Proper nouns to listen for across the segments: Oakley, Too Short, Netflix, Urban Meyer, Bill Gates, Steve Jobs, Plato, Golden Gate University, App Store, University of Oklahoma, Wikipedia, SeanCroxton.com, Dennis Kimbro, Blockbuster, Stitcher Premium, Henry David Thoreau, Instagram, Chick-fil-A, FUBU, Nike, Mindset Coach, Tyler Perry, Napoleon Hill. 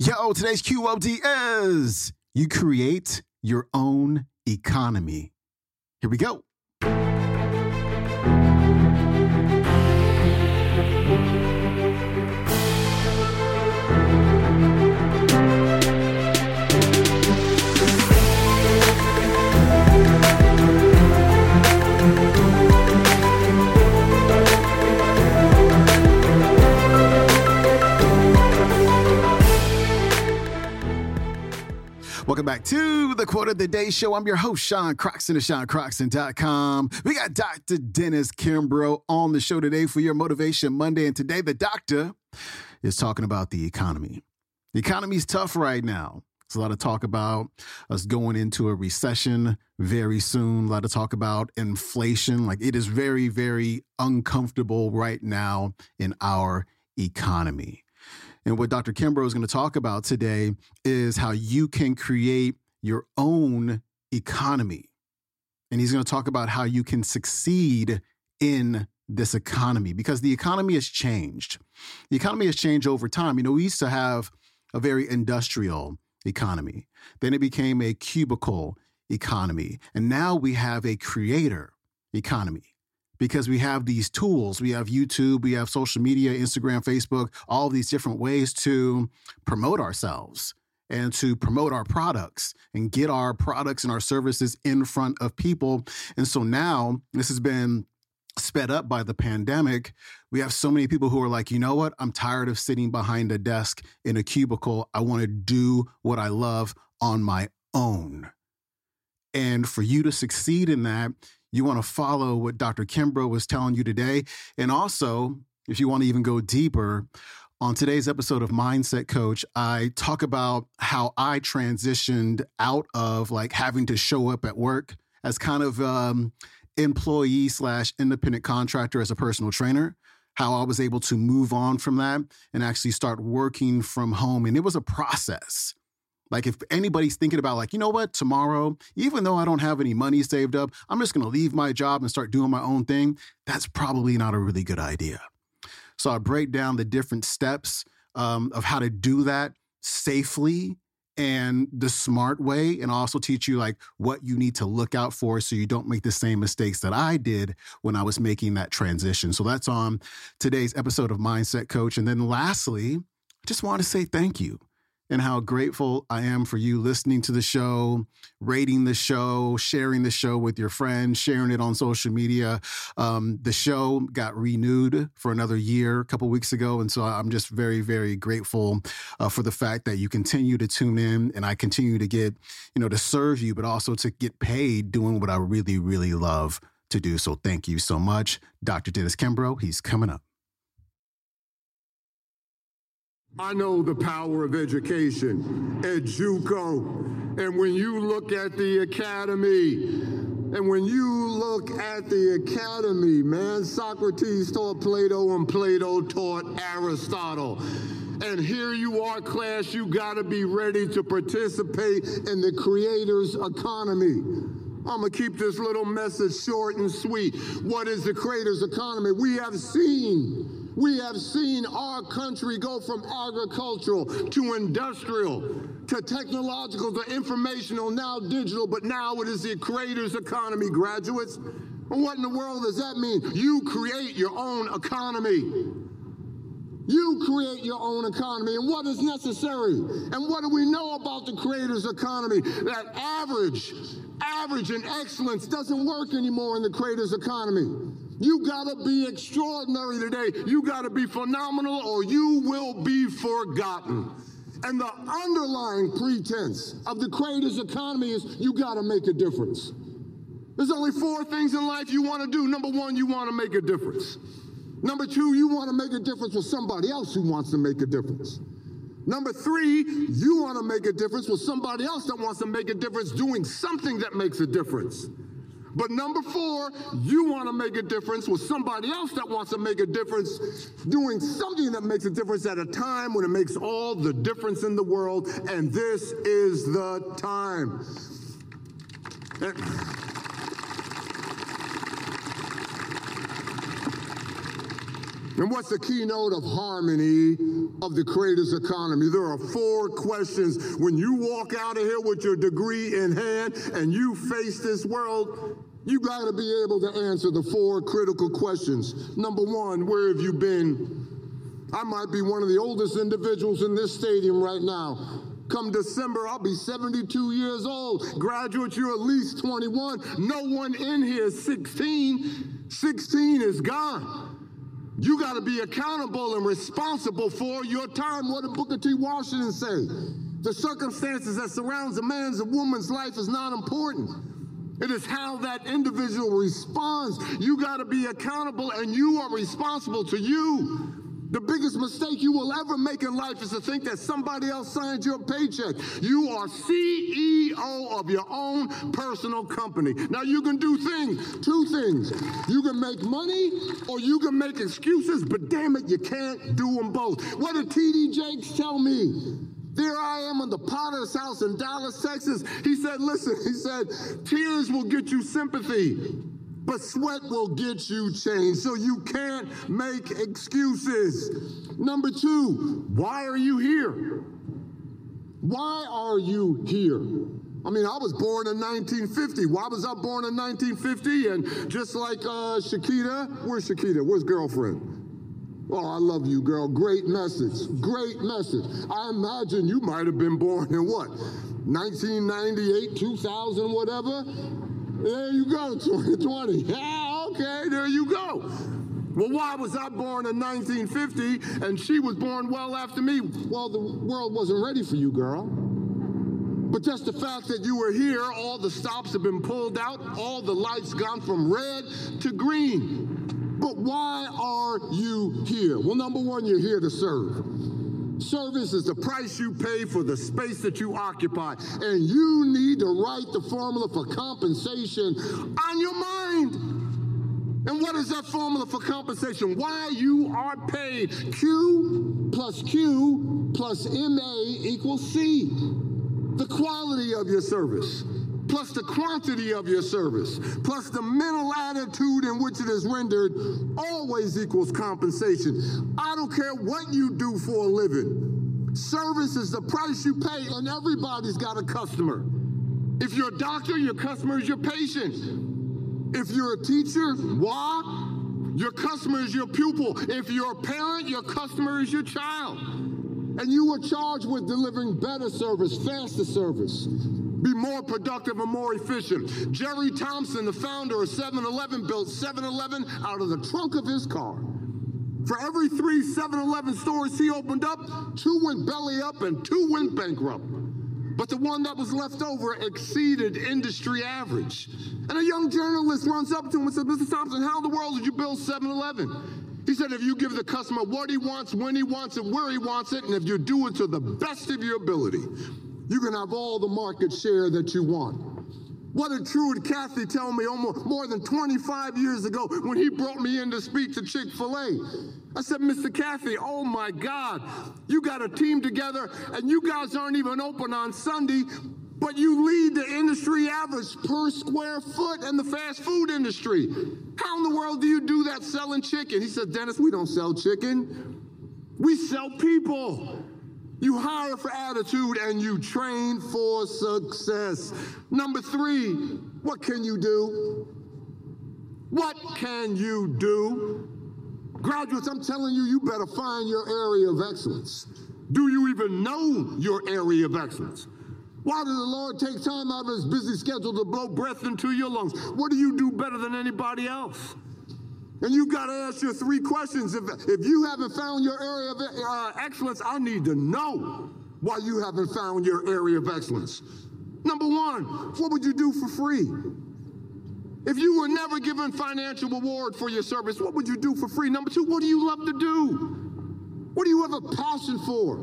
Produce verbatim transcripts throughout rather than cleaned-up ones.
Yo, today's Q O D is you create your own economy. Here we go. Welcome back to the Quote of the Day Show. I'm your host, Sean Croxton of Sean Croxton dot com. We got Doctor Dennis Kimbro on the show today for your Motivation Monday. And today, the doctor is talking about the economy. The economy's tough right now. There's a lot of talk about us going into a recession very soon. A lot of talk about inflation. Like, it is very, very uncomfortable right now in our economy. And what Doctor Kimbro is going to talk about today is how you can create your own economy. And he's going to talk about how you can succeed in this economy, because the economy has changed. The economy has changed over time. You know, we used to have a very industrial economy. Then it became a cubicle economy. And now we have a creator economy. Because we have these tools. We have YouTube, we have social media, Instagram, Facebook, all these different ways to promote ourselves and to promote our products and get our products and our services in front of people. And so now, this has been sped up by the pandemic. We have so many people who are like, you know what? I'm tired of sitting behind a desk in a cubicle. I want to do what I love on my own. And for you to succeed in that, you want to follow what Doctor Kimbro was telling you today. And also, if you want to even go deeper, on today's episode of Mindset Coach, I talk about how I transitioned out of like having to show up at work as kind of um, employee slash independent contractor as a personal trainer, how I was able to move on from that and actually start working from home. And it was a process. Like, if anybody's thinking about like, you know what, tomorrow, even though I don't have any money saved up, I'm just going to leave my job and start doing my own thing. That's probably not a really good idea. So I break down the different steps um, of how to do that safely and the smart way, and also teach you like what you need to look out for so you don't make the same mistakes that I did when I was making that transition. So that's on today's episode of Mindset Coach. And then lastly, I just want to say thank you. And how grateful I am for you listening to the show, rating the show, sharing the show with your friends, sharing it on social media. Um, the show got renewed for another year a couple weeks ago. And so I'm just very, very grateful uh, for the fact that you continue to tune in and I continue to get, you know, to serve you, but also to get paid doing what I really, really love to do. So thank you so much, Doctor Dennis Kimbro. He's coming up. I know the power of education at JUCO, and when you look at the academy, and when you look at the academy, man, Socrates taught Plato and Plato taught Aristotle. And here you are, class, you gotta be ready to participate in the creator's economy. I'm gonna keep this little message short and sweet. What is the creator's economy? We have seen We have seen our country go from agricultural to industrial to technological to informational, now digital, but now it is the creator's economy, graduates. And what in the world does that mean? You create your own economy. You create your own economy and what is necessary. And what do we know about the creator's economy? That average, average and excellence doesn't work anymore in the creator's economy. You gotta be extraordinary today. You gotta be phenomenal or you will be forgotten. And the underlying pretense of the creator's economy is you gotta make a difference. There's only four things in life you wanna do. Number one, you wanna make a difference. Number two, you wanna make a difference with somebody else who wants to make a difference. Number three, you wanna make a difference with somebody else that wants to make a difference doing something that makes a difference. But number four, you want to make a difference with somebody else that wants to make a difference, doing something that makes a difference at a time when it makes all the difference in the world, and this is the time. And what's the keynote of harmony of the creator's economy? There are four questions. When you walk out of here with your degree in hand and you face this world, you got to be able to answer the four critical questions. Number one, where have you been? I might be one of the oldest individuals in this stadium right now. Come December, I'll be seventy-two years old. Graduates, you're at least twenty-one. No one in here is sixteen. sixteen is gone. You got to be accountable and responsible for your time. What did Booker T. Washington say? The circumstances that surrounds a man's and woman's life is not important. It is how that individual responds. You got to be accountable, and you are responsible to you. The biggest mistake you will ever make in life is to think that somebody else signs your paycheck. You are C E O of your own personal company. Now, you can do things, two things. You can make money or you can make excuses, but damn it, you can't do them both. What did T D Jakes tell me? There I am in the Potter's house in Dallas, Texas. He said, listen, he said, tears will get you sympathy, but sweat will get you change. So you can't make excuses. Number two, why are you here? Why are you here? I mean, I was born in nineteen fifty. Why was I born in nineteen fifty? And just like uh, Shakita, where's Shakita? Where's girlfriend? Oh, I love you, girl. Great message. Great message. I imagine you might have been born in what? nineteen ninety-eight, two thousand, whatever? There you go, twenty twenty. Yeah, okay, there you go. Well, why was I born in nineteen fifty and she was born well after me? Well, the world wasn't ready for you, girl. But just the fact that you were here, all the stops have been pulled out, all the lights gone from red to green. But why are you here? Well, number one, you're here to serve. Service is the price you pay for the space that you occupy, and you need to write the formula for compensation on your mind. And what is that formula for compensation? Why you are paid. Q plus Q plus M A equals C. The quality of your service, plus the quantity of your service, plus the mental attitude in which it is rendered, always equals compensation. I don't care what you do for a living. Service is the price you pay, and everybody's got a customer. If you're a doctor, your customer is your patient. If you're a teacher, why? Your customer is your pupil. If you're a parent, your customer is your child. And you were charged with delivering better service, faster service, be more productive and more efficient. Jerry Thompson, the founder of seven eleven, built seven eleven out of the trunk of his car. For every three seven eleven stores he opened up, two went belly up and two went bankrupt. But the one that was left over exceeded industry average. And a young journalist runs up to him and says, Mister Thompson, how in the world did you build seven eleven? He said, if you give the customer what he wants, when he wants it, where he wants it, and if you do it to the best of your ability, you can have all the market share that you want. What did Truett Cathy tell me almost more than twenty-five years ago when he brought me in to speak to Chick-fil-A? I said, Mister Cathy, oh my God, you got a team together and you guys aren't even open on Sunday, but you lead the industry average per square foot in the fast food industry. How in the world do you do that selling chicken? He said, Dennis, we don't sell chicken. We sell people. You hire for attitude and you train for success. Number three, what can you do? What can you do? Graduates, I'm telling you, you better find your area of excellence. Do you even know your area of excellence? Why did the Lord take time out of his busy schedule to blow breath into your lungs? What do you do better than anybody else? And you got to ask your three questions. If, if you haven't found your area of uh, excellence, I need to know why you haven't found your area of excellence. Number one, what would you do for free? If you were never given financial reward for your service, what would you do for free? Number two, what do you love to do? What do you have a passion for?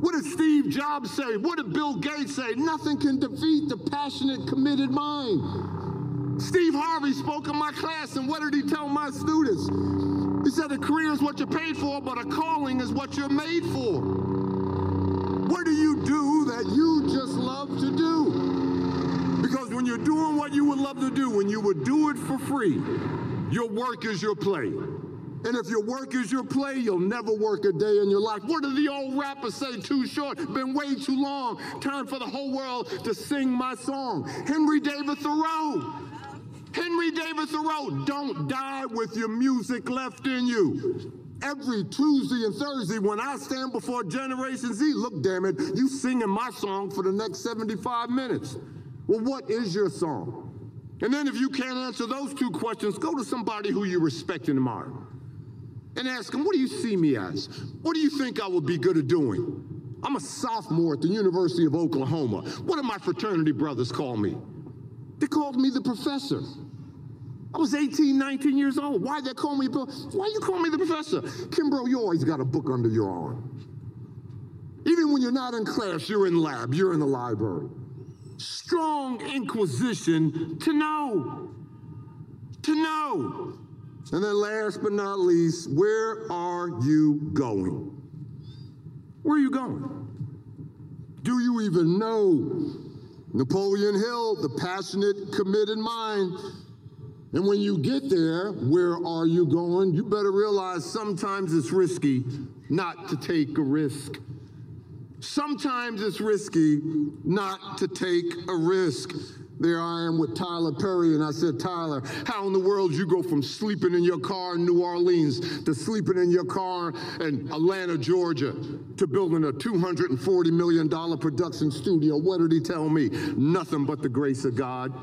What did Steve Jobs say? What did Bill Gates say? Nothing can defeat the passionate, committed mind. Steve Harvey spoke in my class, and what did he tell my students? He said, a career is what you're paid for, but a calling is what you're made for. What do you do that you just love to do? Because when you're doing what you would love to do, when you would do it for free, your work is your play. And if your work is your play, you'll never work a day in your life. What did the old rapper say? Too short, been way too long. Time for the whole world to sing my song. Henry David Thoreau. Henry David Thoreau, don't die with your music left in you. Every Tuesday and Thursday, when I stand before Generation Z, look, damn it, you singing my song for the next seventy-five minutes. Well, what is your song? And then if you can't answer those two questions, go to somebody who you respect and admire and ask them, what do you see me as? What do you think I would be good at doing? I'm a sophomore at the University of Oklahoma. What did my fraternity brothers call me? They called me the professor. I was eighteen, nineteen years old. Why'd they call me? Why you call me the professor? Kimbro, you always got a book under your arm. Even when you're not in class, you're in lab, you're in the library. Strong inquisition to know, to know. And then last but not least, where are you going? Where are you going? Do you even know? Napoleon Hill, the passionate, committed mind. And when you get there, where are you going? You better realize sometimes it's risky not to take a risk. Sometimes it's risky not to take a risk. There I am with Tyler Perry, and I said, Tyler, how in the world you go from sleeping in your car in New Orleans to sleeping in your car in Atlanta, Georgia, to building a two hundred forty million dollars production studio? What did he tell me? Nothing but the grace of God.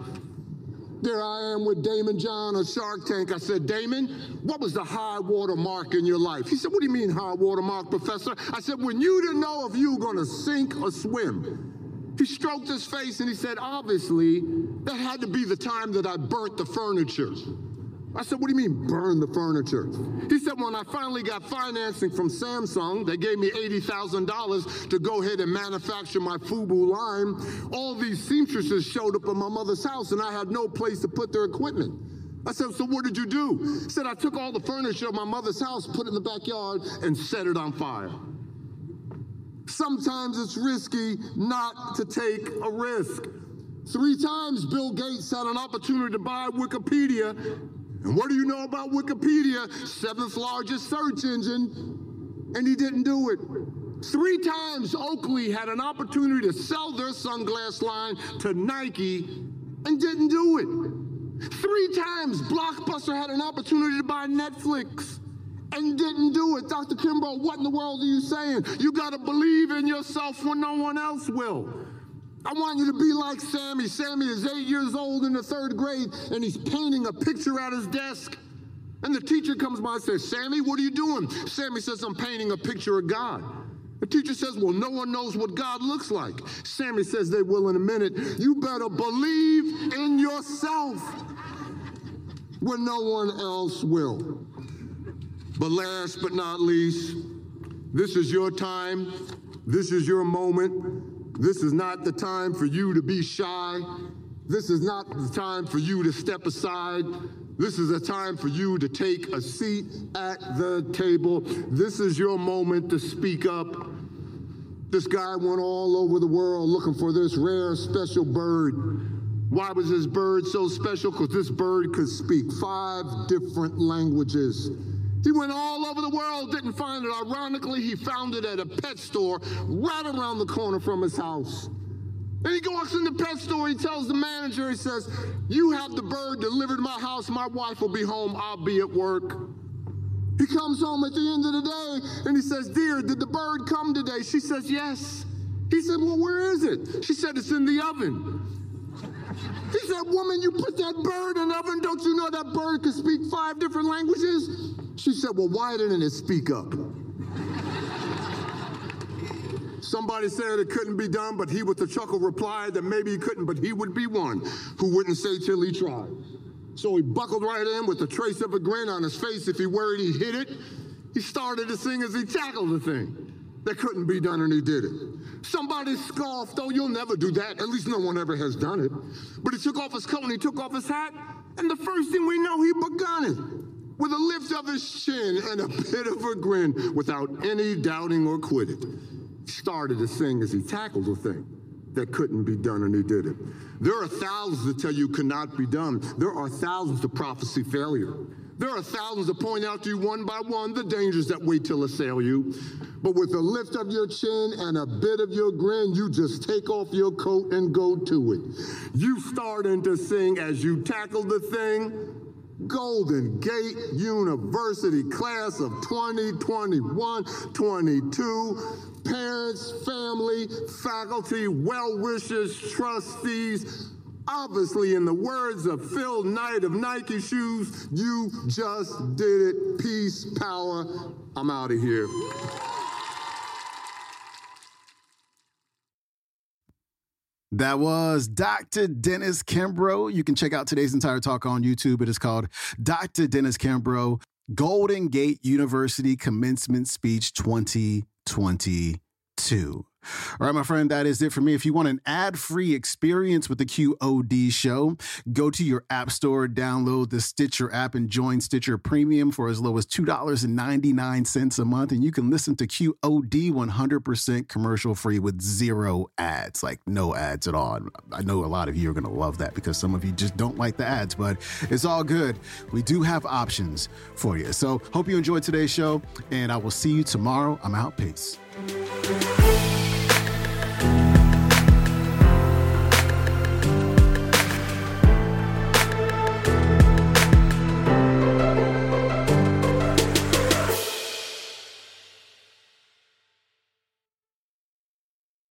There I am with Damon John on Shark Tank. I said, Damon, what was the high water mark in your life? He said, what do you mean high water mark, Professor? I said, when you didn't know if you were going to sink or swim. He stroked his face and he said, obviously, that had to be the time that I burnt the furniture. I said, what do you mean burn the furniture? He said, when I finally got financing from Samsung, they gave me eighty thousand dollars to go ahead and manufacture my FUBU line. All these seamstresses showed up at my mother's house and I had no place to put their equipment. I said, so what did you do? He said, I took all the furniture of my mother's house, put it in the backyard and set it on fire. Sometimes it's risky not to take a risk. Three times Bill Gates had an opportunity to buy Wikipedia. And what do you know about Wikipedia? Seventh largest search engine, and he didn't do it. Three times Oakley had an opportunity to sell their sunglass line to Nike and didn't do it. Three times Blockbuster had an opportunity to buy Netflix and didn't do it. Doctor Kimbro, what in the world are you saying? You gotta believe in yourself when no one else will. I want you to be like Sammy. Sammy is eight years old in the third grade, and he's painting a picture at his desk. And the teacher comes by and says, Sammy, what are you doing? Sammy says, I'm painting a picture of God. The teacher says, well, no one knows what God looks like. Sammy says, they will in a minute. You better believe in yourself when no one else will. But last but not least, this is your time. This is your moment. This is not the time for you to be shy. This is not the time for you to step aside. This is a time for you to take a seat at the table. This is your moment to speak up. This guy went all over the world looking for this rare, special bird. Why was this bird so special? Because this bird could speak five different languages. He went all over the world, didn't find it. Ironically, he found it at a pet store right around the corner from his house. And he walks in the pet store, he tells the manager, he says, you have the bird delivered to my house, my wife will be home, I'll be at work. He comes home at the end of the day and he says, dear, did the bird come today? She says, yes. He said, well, where is it? She said, it's in the oven. He said, woman, you put that bird in the oven, don't you know that bird can speak five different languages? She said, well, why didn't it speak up? Somebody said it couldn't be done, but he with the chuckle replied that maybe he couldn't, but he would be one who wouldn't say till he tried. So he buckled right in with the trace of a grin on his face. If he worried, he hit it. He started to sing as he tackled the thing that couldn't be done, and he did it. Somebody scoffed, oh, you'll never do that. At least no one ever has done it. But he took off his coat and he took off his hat, and the first thing we know, he begun it. With a lift of his chin and a bit of a grin, without any doubting or quitting, started to sing as he tackled the thing that couldn't be done, and he did it. There are thousands that tell you cannot be done. There are thousands of prophecy failure. There are thousands that point out to you one by one the dangers that wait till assail you. But with a lift of your chin and a bit of your grin, you just take off your coat and go to it. You starting to sing as you tackle the thing. Golden Gate University, class of twenty twenty-one, twenty-two, parents, family, faculty, well-wishers, trustees. Obviously, in the words of Phil Knight of Nike shoes, you just did it. Peace, power. I'm out of here. That was Doctor Dennis Kimbro. You can check out today's entire talk on YouTube. It is called Doctor Dennis Kimbro, Golden Gate University Commencement Speech twenty twenty-two. All right, my friend, that is it for me. If you want an ad-free experience with the Q O D show, go to your app store, download the Stitcher app, and join Stitcher Premium for as low as two dollars and ninety-nine cents a month. And you can listen to Q O D one hundred percent commercial-free with zero ads, like no ads at all. I know a lot of you are going to love that because some of you just don't like the ads, but it's all good. We do have options for you. So hope you enjoyed today's show, and I will see you tomorrow. I'm out. Peace.